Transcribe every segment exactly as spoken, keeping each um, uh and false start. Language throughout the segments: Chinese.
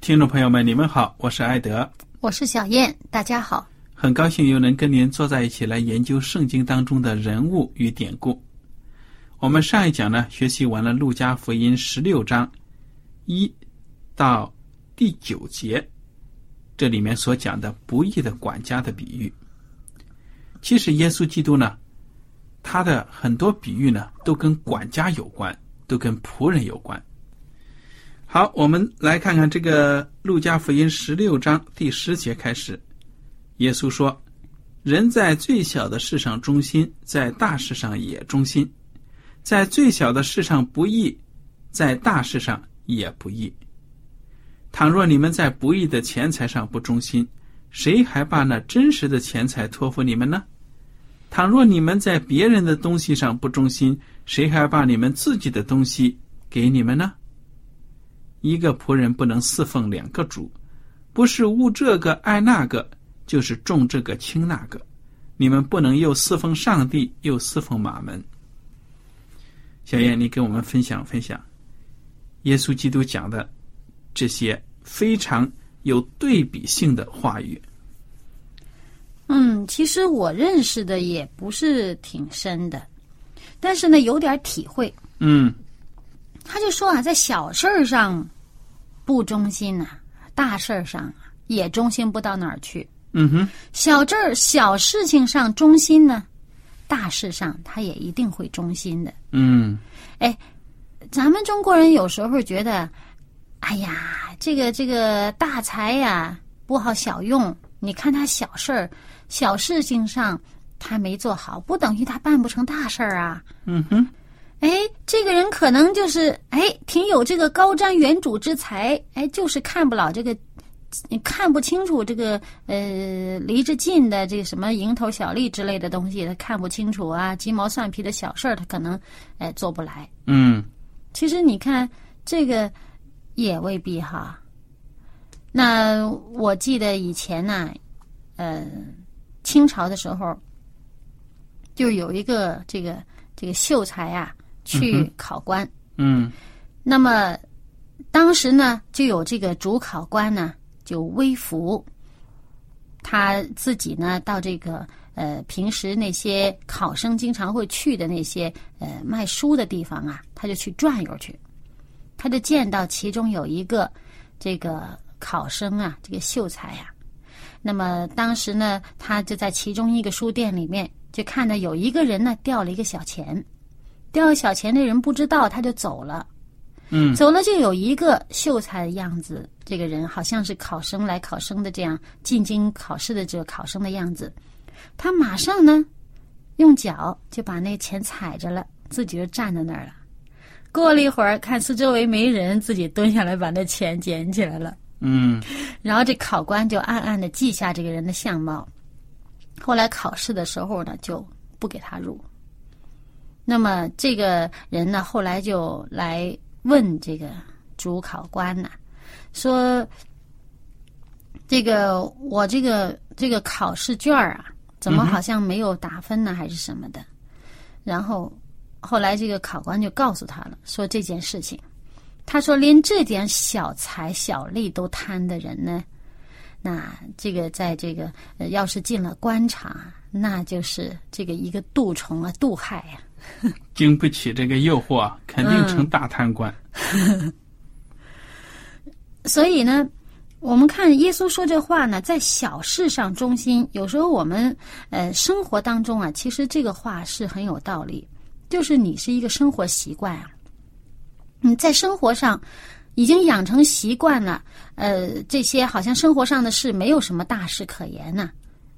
听众朋友们，你们好，我是艾德，我是小燕，大家好，很高兴又能跟您坐在一起来研究圣经当中的人物与典故。我们上一讲呢，学习完了路加福音十六章一到第九节，这里面所讲的不义的管家的比喻。其实耶稣基督呢，他的很多比喻呢，都跟管家有关，都跟仆人有关。好，我们来看看这个路加福音十六章第十节开始，耶稣说：“人在最小的事上忠心，在大事上也忠心；在最小的事上不义，在大事上也不义。倘若你们在不义的钱财上不忠心，谁还把那真实的钱财托付你们呢？倘若你们在别人的东西上不忠心，谁还把你们自己的东西给你们呢？一个仆人不能侍奉两个主，不是务这个爱那个，就是重这个轻那个。你们不能又侍奉上帝，又侍奉马门。”小燕，你给我们分享分享，耶稣基督讲的这些非常有对比性的话语。嗯，其实我认识的也不是挺深的，但是呢，有点体会。嗯，他就说啊，在小事儿上不忠心呐、啊，大事儿上、啊、也忠心不到哪儿去。嗯哼，小事儿、小事情上忠心呢，大事上他也一定会忠心的。嗯，哎，咱们中国人有时候觉得，哎呀，这个这个大财呀、啊、不好小用。你看他小事儿、小事情上他没做好，不等于他办不成大事儿啊。嗯哼。哎，这个人可能就是哎，挺有这个高瞻远瞩之才，哎，就是看不了这个，看不清楚这个呃离着近的这个什么蝇头小利之类的东西，他看不清楚啊，鸡毛蒜皮的小事儿他可能哎做不来。嗯，其实你看这个也未必哈。那我记得以前呢、啊，呃，清朝的时候，就有一个这个这个秀才啊。去考官， 嗯, 嗯，那么当时呢，就有这个主考官呢，就微服，他自己呢到这个呃平时那些考生经常会去的那些呃卖书的地方啊，他就去转悠去，他就见到其中有一个这个考生啊，这个秀才啊，那么当时呢，他就在其中一个书店里面就看到有一个人呢掉了一个小钱。掉小钱的人不知道，他就走了。嗯，走了就有一个秀才的样子，这个人好像是考生来考生的这样进京考试的这个考生的样子。他马上呢，用脚就把那钱踩着了，自己就站在那儿了。过了一会儿，看四周围没人，自己蹲下来把那钱捡起来了。嗯，然后这考官就暗暗的记下这个人的相貌。后来考试的时候呢，就不给他入。那么这个人呢，后来就来问这个主考官呢、啊，说这个我这个这个考试卷啊，怎么好像没有打分呢，还是什么的？然后后来这个考官就告诉他了，说这件事情。他说连这点小财小利都贪的人呢，那这个在这个、呃、要是进了官场，那就是这个一个蠹虫啊，蠹害啊，经不起这个诱惑啊，肯定成大贪官、嗯、所以呢我们看耶稣说这话呢，在小事上忠心。有时候我们呃生活当中啊，其实这个话是很有道理，就是你是一个生活习惯啊，你在生活上已经养成习惯了，呃，这些好像生活上的事没有什么大事可言呢、啊，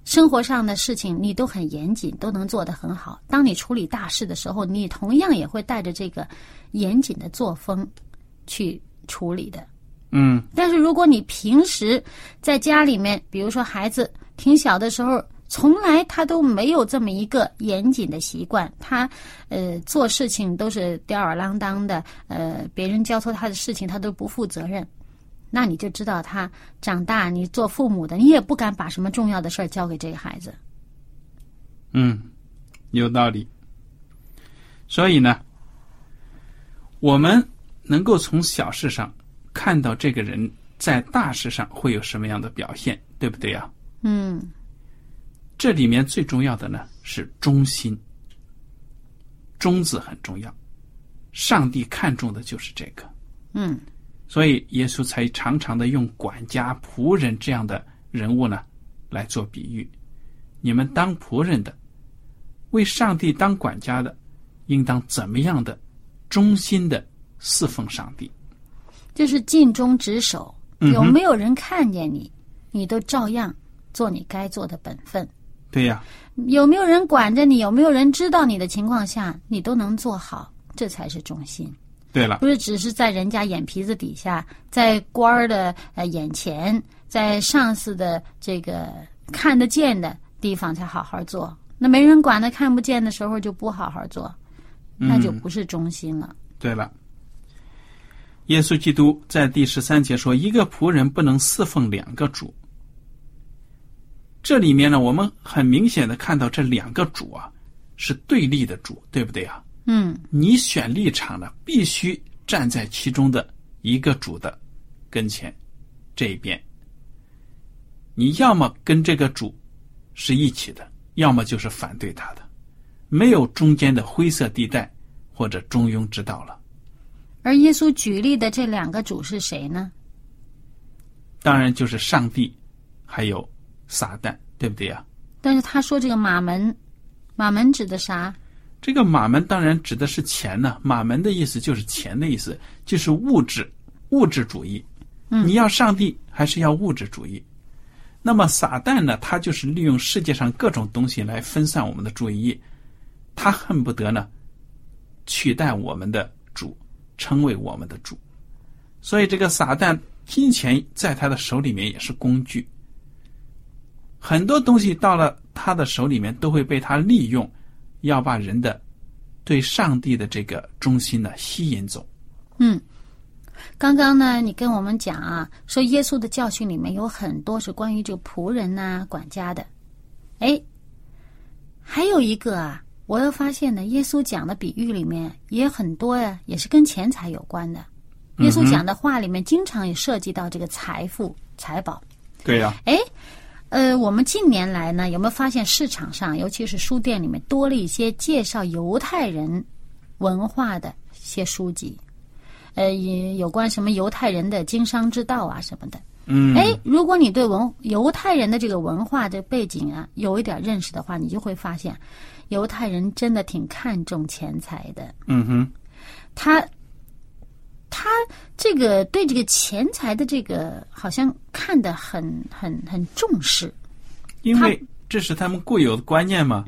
生活上的事情你都很严谨，都能做得很好。当你处理大事的时候，你同样也会带着这个严谨的作风去处理的。嗯，但是如果你平时在家里面，比如说孩子挺小的时候，从来他都没有这么一个严谨的习惯，他呃做事情都是吊儿郎当的，呃别人交托他的事情他都不负责任，那你就知道他长大，你做父母的你也不敢把什么重要的事儿交给这个孩子。嗯，有道理。所以呢，我们能够从小事上看到这个人在大事上会有什么样的表现，对不对啊？嗯，这里面最重要的呢是忠心，忠字很重要，上帝看重的就是这个。嗯，所以耶稣才常常的用管家、仆人这样的人物呢来做比喻。你们当仆人的，为上帝当管家的，应当怎么样的忠心的侍奉上帝，就是尽忠职守。有没有人看见你、嗯、你都照样做你该做的本分。对呀、啊，有没有人管着你，有没有人知道你的情况下，你都能做好，这才是忠心。对了，不是只是在人家眼皮子底下，在官儿的呃眼前，在上司的这个看得见的地方才好好做，那没人管的看不见的时候就不好好做，那就不是忠心了、嗯、对了。耶稣基督在第十三节说，一个仆人不能侍奉两个主。这里面呢，我们很明显的看到这两个主啊是对立的主，对不对啊？嗯，你选立场呢，必须站在其中的一个主的跟前这一边。你要么跟这个主是一起的，要么就是反对他的，没有中间的灰色地带或者中庸之道了。而耶稣举例的这两个主是谁呢？当然就是上帝还有撒旦，对不对啊？但是他说这个马门，马门指的啥？这个马门当然指的是钱呢、啊。马门的意思就是钱的意思，就是物质，物质主义。嗯，你要上帝还是要物质主义？那么撒旦呢，他就是利用世界上各种东西来分散我们的注意力，他恨不得呢取代我们的主，成为我们的主。所以这个撒旦，金钱在他的手里面也是工具。很多东西到了他的手里面都会被他利用，要把人的对上帝的这个忠心呢吸引走。嗯，刚刚呢你跟我们讲啊，说耶稣的教训里面有很多是关于这个仆人呐、啊、管家的。哎，还有一个啊，我又发现呢，耶稣讲的比喻里面也很多呀、啊，也是跟钱财有关的。耶稣讲的话里面经常也涉及到这个财富、财宝。对呀、啊。哎。呃，我们近年来呢，有没有发现市场上，尤其是书店里面多了一些介绍犹太人文化的一些书籍，呃，也有关什么犹太人的经商之道啊什么的。嗯。哎，如果你对文犹太人的这个文化的背景啊有一点认识的话，你就会发现，犹太人真的挺看重钱财的。嗯哼。他。他这个对这个钱财的这个好像看得很很很重视，因为这是他们固有的观念嘛。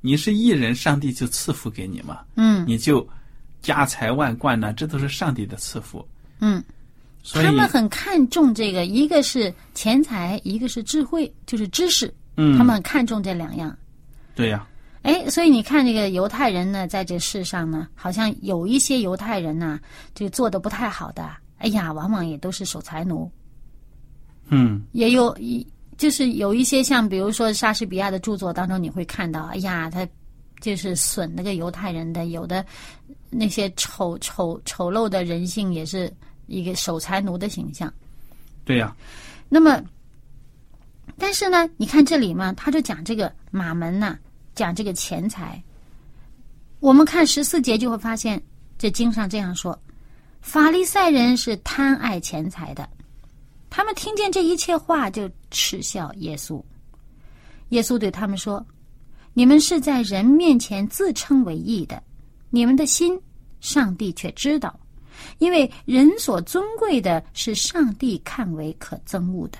你是义人，上帝就赐福给你嘛。嗯，你就家财万贯呢、啊，这都是上帝的赐福。嗯，他们很看重这个，一个是钱财，一个是智慧，就是知识。嗯，他们很看重这两样。对呀、啊。哎，所以你看这个犹太人呢，在这世上呢，好像有一些犹太人呢、啊，这做得不太好的，哎呀，往往也都是守财奴。嗯，也有一就是有一些像比如说莎士比亚的著作当中，你会看到，哎呀，他就是损那个犹太人的，有的那些丑丑丑陋的人性，也是一个守财奴的形象。对呀、啊。那么，但是呢，你看这里嘛，他就讲这个马门呐、啊。讲这个钱财，我们看十四节就会发现，这经上这样说：法利赛人是贪爱钱财的，他们听见这一切话就耻笑耶稣。耶稣对他们说：你们是在人面前自称为义的，你们的心上帝却知道，因为人所尊贵的是上帝看为可憎恶的。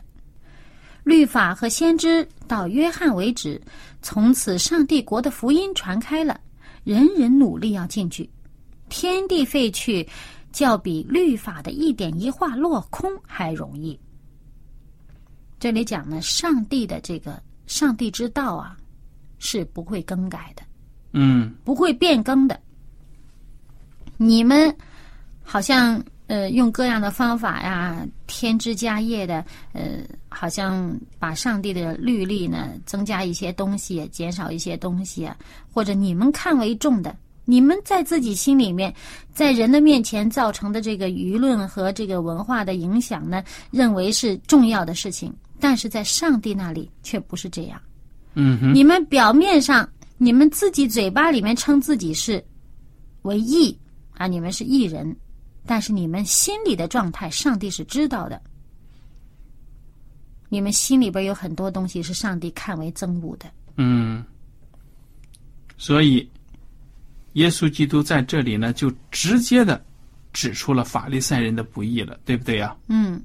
律法和先知到约翰为止，从此上帝国的福音传开了，人人努力要进去。天地废去，较比律法的一点一画落空还容易。这里讲呢，上帝的这个上帝之道啊，是不会更改的，嗯，不会变更的。你们好像。呃，用各样的方法呀，添枝加叶的，呃，好像把上帝的律例呢，增加一些东西，减少一些东西啊，或者你们看为重的，你们在自己心里面，在人的面前造成的这个舆论和这个文化的影响呢，认为是重要的事情，但是在上帝那里却不是这样。嗯哼，你们表面上，你们自己嘴巴里面称自己是为义啊，你们是义人。但是你们心里的状态，上帝是知道的。你们心里边有很多东西是上帝看为憎恶的。嗯，所以耶稣基督在这里呢，就直接的指出了法利赛人的不义了，对不对啊？嗯。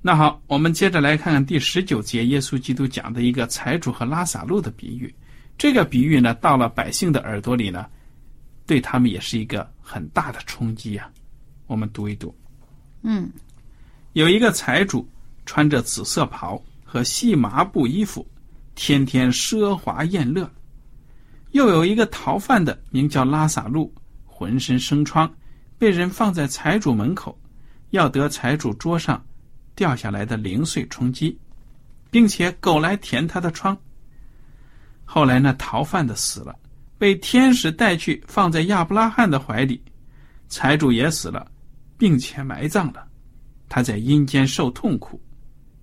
那好，我们接着来看看第十九节，耶稣基督讲的一个财主和拉撒路的比喻。这个比喻呢，到了百姓的耳朵里呢，对他们也是一个很大的冲击啊。我们读一读。嗯，有一个财主穿着紫色袍和细麻布衣服，天天奢华宴乐；又有一个逃犯的名叫拉撒路，浑身生疮，被人放在财主门口，要得财主桌上掉下来的零碎充饥，并且狗来舔他的疮。后来那逃犯的死了，被天使带去放在亚伯拉罕的怀里。财主也死了，并且埋葬了。他在阴间受痛苦，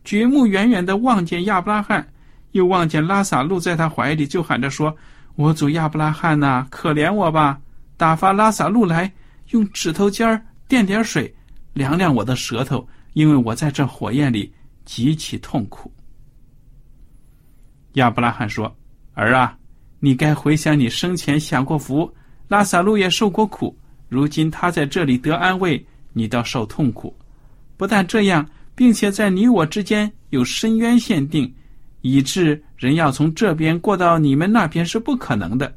举目远远地望见亚伯拉罕，又望见拉撒路在他怀里，就喊着说：我主亚伯拉罕啊，可怜我吧，打发拉撒路来，用指头尖儿垫点水，凉凉我的舌头，因为我在这火焰里极其痛苦。亚伯拉罕说：儿啊，你该回想你生前享过福，拉撒路也受过苦，如今他在这里得安慰，你倒受痛苦。不但这样，并且在你我之间有深渊限定，以致人要从这边过到你们那边是不可能的，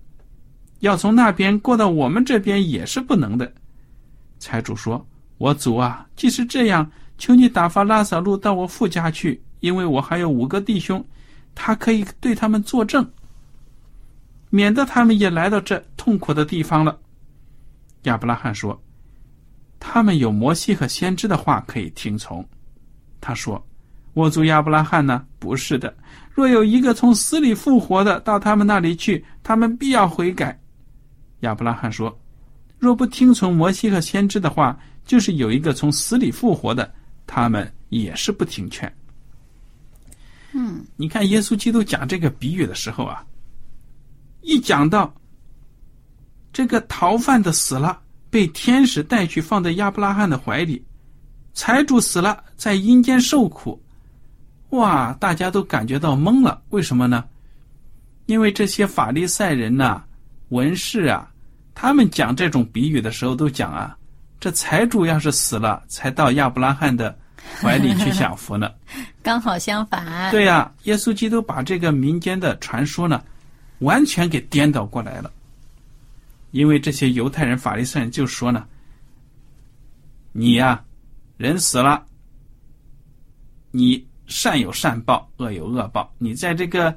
要从那边过到我们这边也是不能的。财主说：我主啊，既是这样，求你打发拉撒路到我父家去，因为我还有五个弟兄，他可以对他们作证，免得他们也来到这痛苦的地方了。亚伯拉罕说：他们有摩西和先知的话可以听从。他说：我主亚伯拉罕呢？不是的，若有一个从死里复活的到他们那里去，他们必要悔改。亚伯拉罕说：若不听从摩西和先知的话，就是有一个从死里复活的，他们也是不听劝。嗯，你看耶稣基督讲这个比喻的时候啊，一讲到这个逃犯的死了，被天使带去放在亚伯拉罕的怀里；财主死了，在阴间受苦。哇，大家都感觉到懵了，为什么呢？因为这些法利赛人啊、文士啊，他们讲这种比喻的时候都讲啊，这财主要是死了才到亚伯拉罕的怀里去享福呢。刚好相反。对呀、啊，耶稣基督把这个民间的传说呢完全给颠倒过来了。因为这些犹太人、法利赛人就说呢：你呀、啊，人死了，你善有善报，恶有恶报，你在这个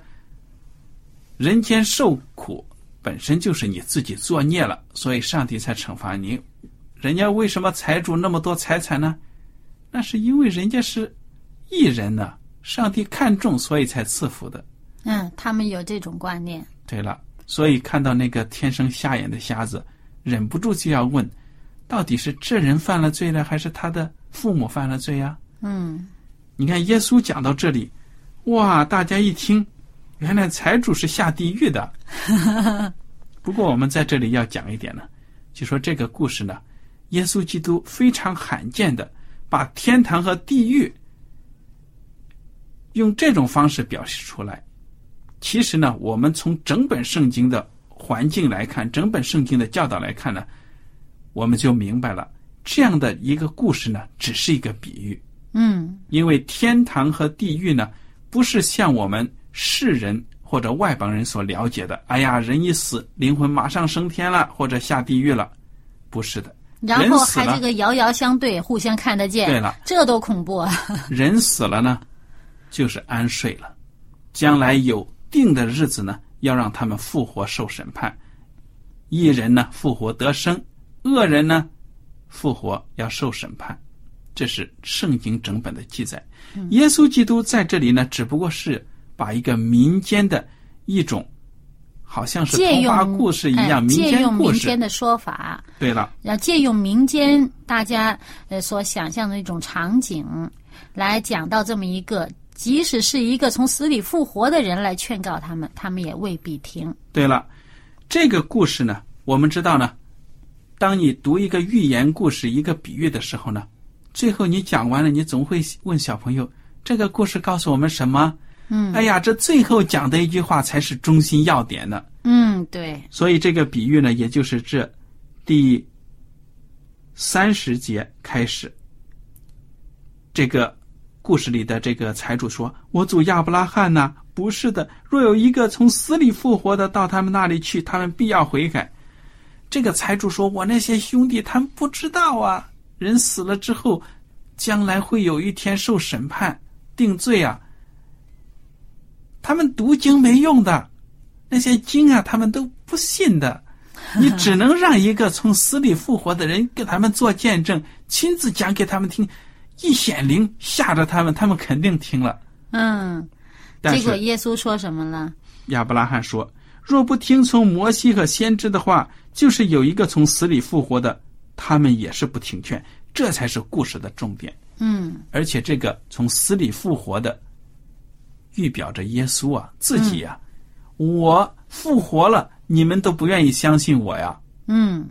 人间受苦本身就是你自己作孽了，所以上帝才惩罚你。人家为什么财主那么多财产呢？那是因为人家是义人呢、啊，上帝看重，所以才赐福的。嗯，他们有这种观念。对了，所以看到那个天生瞎眼的瞎子，忍不住就要问，到底是这人犯了罪呢，还是他的父母犯了罪啊？嗯，你看耶稣讲到这里，哇，大家一听，原来财主是下地狱的。不过我们在这里要讲一点呢，就说这个故事呢，耶稣基督非常罕见的把天堂和地狱用这种方式表示出来。其实呢，我们从整本圣经的环境来看，整本圣经的教导来看呢，我们就明白了，这样的一个故事呢，只是一个比喻。嗯，因为天堂和地狱呢，不是像我们世人或者外邦人所了解的，哎呀，人一死，灵魂马上升天了，或者下地狱了，不是的。然后还这个遥遥相对，互相看得见。对了，这多恐怖啊！人死了呢，就是安睡了，将来有定的日子呢，要让他们复活受审判。义人呢，复活得生；恶人呢，复活要受审判。这是圣经整本的记载。耶稣基督在这里呢，只不过是把一个民间的一种好像是童话故事一样，民间故事，借用民间的说法。对了，要借用民间大家呃所想象的一种场景，来讲到这么一个，即使是一个从死里复活的人来劝告他们，他们也未必听。对了，这个故事呢，我们知道呢，当你读一个寓言故事、一个比喻的时候呢，最后你讲完了，你总会问小朋友，这个故事告诉我们什么？嗯，哎呀，这最后讲的一句话才是中心要点呢。嗯，对。所以这个比喻呢，也就是这第三十节开始，这个故事里的这个财主说：“我祖亚伯拉罕呢、啊，不是的，若有一个从死里复活的到他们那里去，他们必要悔改。”这个财主说：“我那些兄弟他们不知道啊，人死了之后，将来会有一天受审判定罪啊。”他们读经没用的，那些经啊，他们都不信的。你只能让一个从死里复活的人给他们做见证，亲自讲给他们听，一显灵吓着他们，他们肯定听了。嗯，结果耶稣说什么了？亚伯拉罕说：“若不听从摩西和先知的话，就是有一个从死里复活的，他们也是不听劝。”这才是故事的重点。嗯，而且这个从死里复活的，预表着耶稣啊，自己啊、嗯，我复活了，你们都不愿意相信我呀。嗯，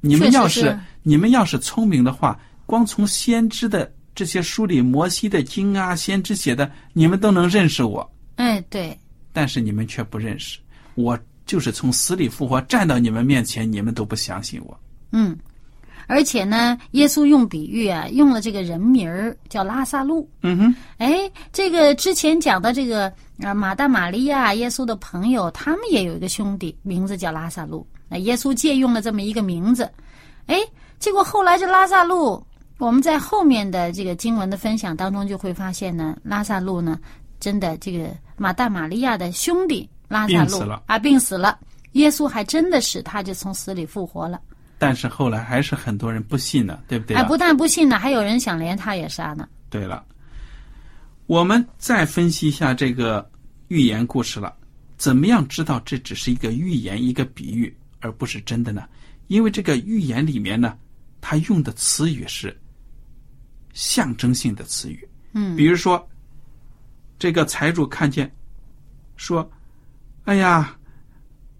你们要 是, 是你们要是聪明的话，光从先知的这些书里，摩西的经啊，先知写的，你们都能认识我。哎，对。但是你们却不认识我，就是从死里复活，站到你们面前，你们都不相信我。嗯，而且呢，耶稣用比喻啊，用了这个人名儿叫拉撒路。嗯哼，哎，这个之前讲到这个啊，马大、玛利亚，耶稣的朋友，他们也有一个兄弟，名字叫拉撒路。那耶稣借用了这么一个名字，哎，结果后来这拉撒路，我们在后面的这个经文的分享当中就会发现呢，拉撒路呢，真的这个马大、玛利亚的兄弟拉撒路啊，病死了，耶稣还真的使他就从死里复活了。但是后来还是很多人不信呢，对不对、啊？哎，不但不信呢，还有人想连他也杀呢。对了，我们再分析一下这个寓言故事了。怎么样知道这只是一个寓言、一个比喻，而不是真的呢？因为这个寓言里面呢，它用的词语是象征性的词语。嗯，比如说，这个财主看见，说：“哎呀，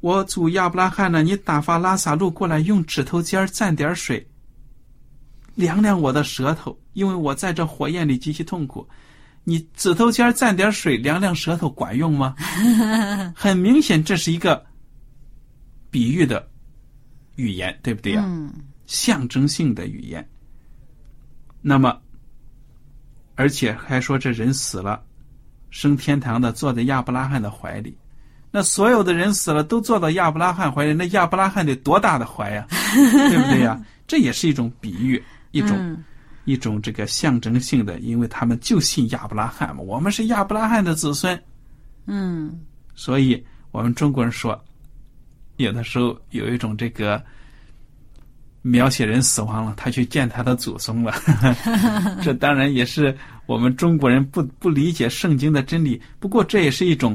我祖亚伯拉罕呢，你打发拉撒路过来，用指头尖蘸点水，凉凉我的舌头，因为我在这火焰里极其痛苦。你指头尖蘸点水，凉凉舌头管用吗？”很明显，这是一个比喻的语言，对不对呀、啊嗯？象征性的语言。那么，而且还说这人死了，升天堂的，坐在亚伯拉罕的怀里。那所有的人死了都坐到亚伯拉罕怀里，那亚伯拉罕得多大的怀呀、啊，对不对呀、啊？这也是一种比喻，一种、嗯、一种这个象征性的，因为他们就信亚伯拉罕嘛，我们是亚伯拉罕的子孙。嗯，所以我们中国人说，有的时候有一种这个描写人死亡了，他去见他的祖宗了这当然也是我们中国人不不理解圣经的真理，不过这也是一种，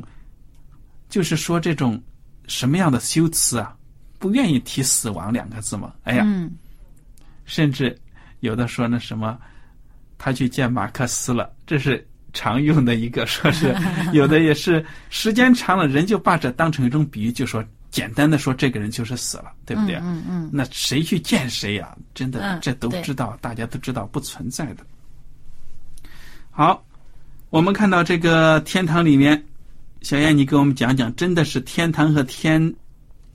就是说这种什么样的修辞啊，不愿意提死亡两个字嘛。哎呀、嗯、甚至有的说那什么他去见马克思了，这是常用的一个说是有的也是时间长了人就把这当成一种比喻，就说简单的说这个人就是死了，对不对？嗯 嗯, 嗯那谁去见谁啊，真的这都知道、嗯、大家都知道不存在的。好，我们看到这个天堂里面，小燕你给我们讲讲，真的是天堂和天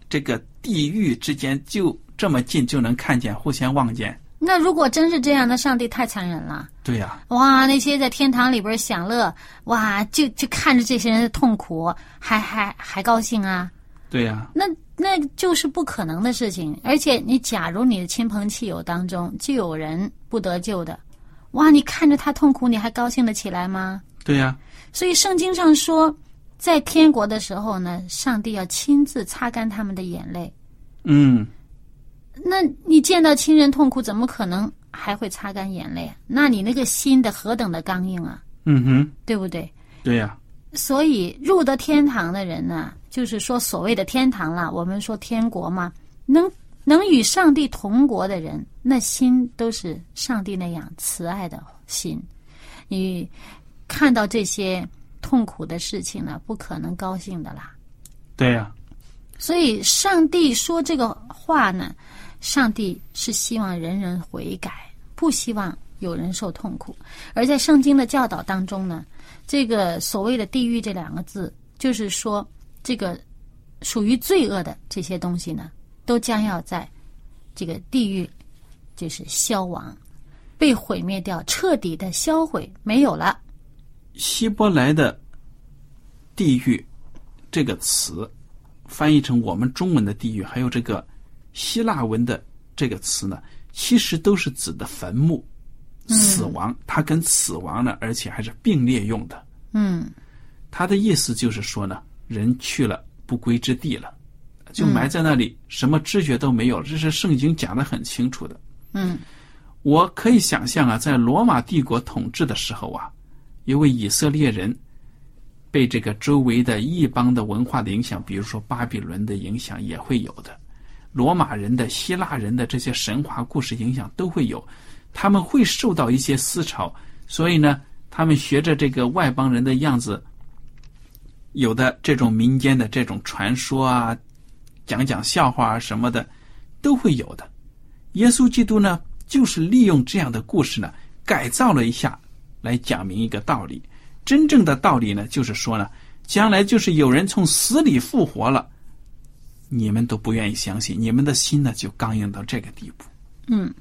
这个地狱之间就这么近，就能看见，互相望见。那如果真是这样，那上帝太残忍了。对呀、啊，哇，那些在天堂里边享乐，哇，就就看着这些人的痛苦，还还还高兴啊。对呀、啊，那那就是不可能的事情。而且你假如你的亲朋戚友当中就有人不得救的，哇，你看着他痛苦，你还高兴得起来吗？对呀、啊。所以圣经上说，在天国的时候呢，上帝要亲自擦干他们的眼泪。嗯。那你见到亲人痛苦，怎么可能还会擦干眼泪？那你那个心的何等的刚硬啊！嗯哼，对不对？对呀、啊。所以入得天堂的人呢、啊，就是说所谓的天堂啦，我们说天国嘛，能能与上帝同国的人，那心都是上帝那样慈爱的心。你看到这些痛苦的事情呢，不可能高兴的啦。对呀、啊。所以上帝说这个话呢，上帝是希望人人悔改，不希望有人受痛苦。而在圣经的教导当中呢，这个所谓的地狱这两个字，就是说这个属于罪恶的这些东西呢，都将要在这个地狱就是消亡，被毁灭掉，彻底的销毁，没有了。希伯来的地狱这个词翻译成我们中文的地狱，还有这个希腊文的这个词呢，其实都是指的坟墓、死亡，它跟死亡呢，而且还是并列用的。嗯，它的意思就是说呢，人去了不归之地了，就埋在那里，什么知觉都没有了。这是圣经讲得很清楚的。嗯，我可以想象啊，在罗马帝国统治的时候啊，因为以色列人被这个周围的异邦的文化的影响，比如说巴比伦的影响也会有的。罗马人的、希腊人的这些神话故事影响都会有，他们会受到一些思潮，所以呢，他们学着这个外邦人的样子，有的这种民间的这种传说啊，讲讲笑话啊什么的，都会有的。耶稣基督呢，就是利用这样的故事呢，改造了一下，来讲明一个道理。真正的道理呢，就是说呢，将来就是有人从死里复活了，你们都不愿意相信，你们的心呢就刚硬到这个地步。嗯，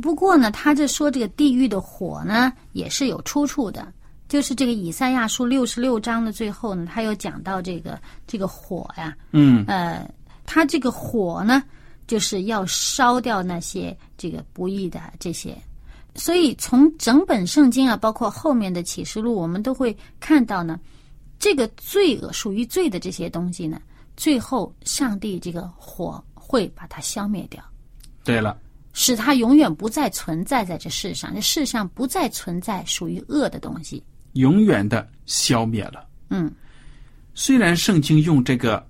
不过呢，他这说这个地狱的火呢，也是有出处的。就是这个以赛亚书六十六章的最后呢，他又讲到这个这个火呀、啊，嗯，呃，他这个火呢，就是要烧掉那些这个不义的这些。所以从整本圣经啊，包括后面的启示录，我们都会看到呢，这个罪恶属于罪的这些东西呢。最后上帝这个火会把它消灭掉，对了，使它永远不再存在在这世上，这世上不再存在属于恶的东西，永远的消灭了。嗯，虽然圣经用这个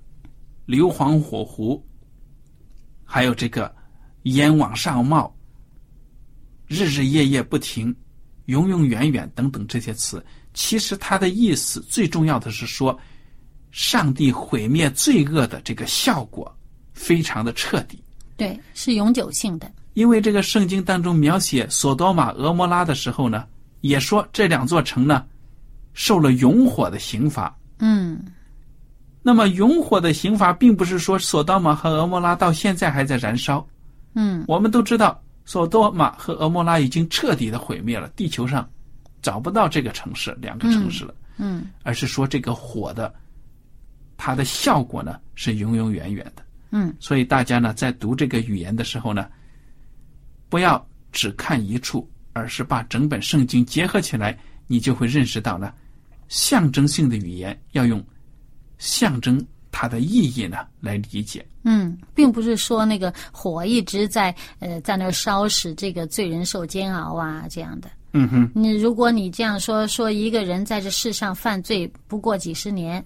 硫磺火湖还有这个烟往上冒，日日夜夜不停，永永远远等等这些词，其实它的意思最重要的是说，上帝毁灭罪恶的这个效果非常的彻底，对，是永久性的。因为这个圣经当中描写索多玛、俄摩拉的时候呢，也说这两座城呢受了永火的刑罚。嗯，那么永火的刑罚并不是说索多玛和俄摩拉到现在还在燃烧。嗯，我们都知道索多玛和俄摩拉已经彻底的毁灭了，地球上找不到这个城市，两个城市了。嗯，嗯而是说这个火的它的效果呢是永永远远的。嗯，所以大家呢在读这个语言的时候呢，不要只看一处，而是把整本圣经结合起来，你就会认识到呢，象征性的语言要用象征它的意义呢来理解。嗯，并不是说那个火一直在呃在那儿烧，使这个罪人受煎熬啊这样的。嗯哼，你如果你这样说说一个人在这世上犯罪不过几十年，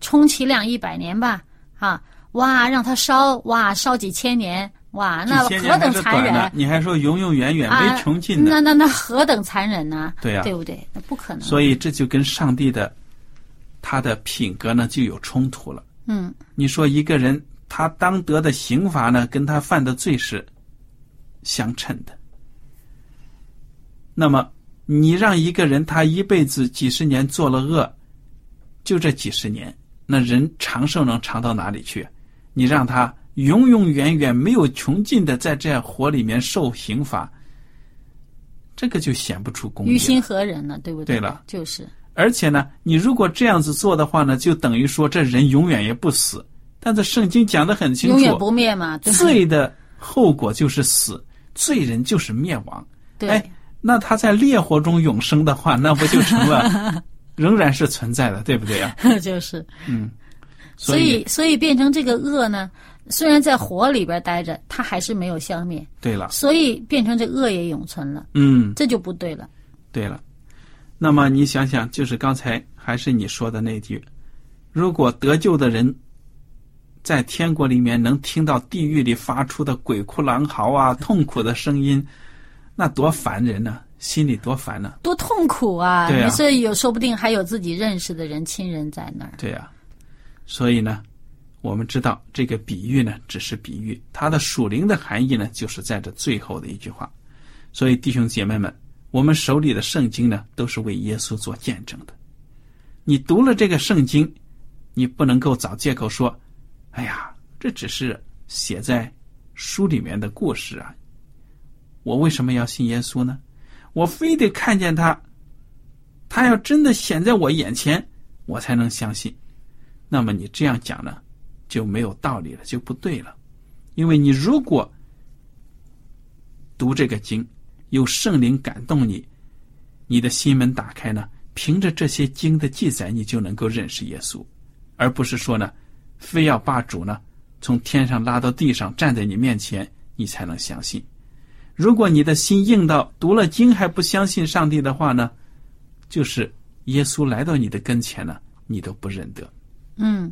充其量一百年吧，啊，哇，让他烧，哇，烧几千年，哇，那何等残忍！你还说永永远远没穷尽呢？啊、那那那何等残忍呢、啊？对呀、啊，对不对？那不可能。所以这就跟上帝的他的品格呢就有冲突了。嗯，你说一个人他当得的刑罚呢，跟他犯的罪是相称的。那么，你让一个人他一辈子几十年做了恶，就这几十年，那人长寿能长到哪里去？你让他永永远远没有穷尽的在这火里面受刑罚，这个就显不出公义，于心何忍呢？对不对？对了，就是。而且呢，你如果这样子做的话呢，就等于说这人永远也不死。但是圣经讲得很清楚，永远不灭嘛。罪的后果就是死，罪人就是灭亡。对。哎，那他在烈火中永生的话，那不就成了仍然是存在的，对不对啊？就是，嗯，所以所以变成这个恶呢，虽然在火里边待着，它还是没有消灭。对了，所以变成这恶也永存了。嗯，这就不对了。对了，那么你想想，就是刚才还是你说的那句，如果得救的人在天国里面能听到地狱里发出的鬼哭狼嚎啊、痛苦的声音，那多烦人呢、啊，心里多烦呢、啊，多痛苦啊！对啊，所以有说不定还有自己认识的人、亲人在那儿。对啊，所以呢，我们知道这个比喻呢，只是比喻，它的属灵的含义呢，就是在这最后的一句话。所以弟兄姐妹们，我们手里的圣经呢，都是为耶稣做见证的。你读了这个圣经，你不能够找借口说，哎呀，这只是写在书里面的故事啊，我为什么要信耶稣呢？我非得看见他，他要真的显在我眼前，我才能相信。那么你这样讲呢，就没有道理了，就不对了。因为你如果读这个经，有圣灵感动你，你的心门打开呢，凭着这些经的记载，你就能够认识耶稣，而不是说呢，非要把主呢从天上拉到地上，站在你面前，你才能相信。如果你的心硬到读了经还不相信上帝的话呢，就是耶稣来到你的跟前呢，你都不认得。嗯，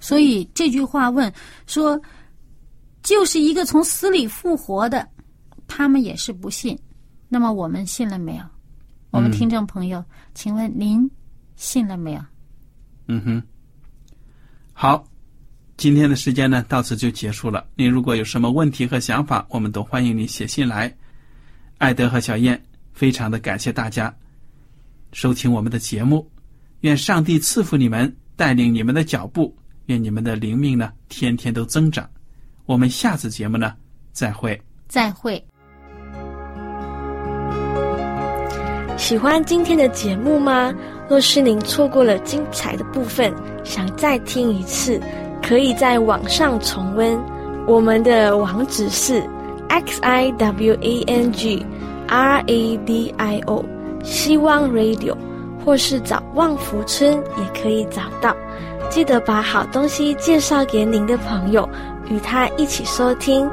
所以这句话问说，就是一个从死里复活的，他们也是不信。那么我们信了没有？我们听众朋友，嗯、请问您信了没有？嗯哼，好。今天的时间呢，到此就结束了。您如果有什么问题和想法，我们都欢迎您写信来。艾德和小燕非常的感谢大家收听我们的节目，愿上帝赐福你们，带领你们的脚步，愿你们的灵命呢天天都增长。我们下次节目呢，再会。再会。喜欢今天的节目吗？若是您错过了精彩的部分，想再听一次，可以在网上重温，我们的网址是 xiwangradio 希望 radio， 或是找旺福村也可以找到。记得把好东西介绍给您的朋友，与他一起收听。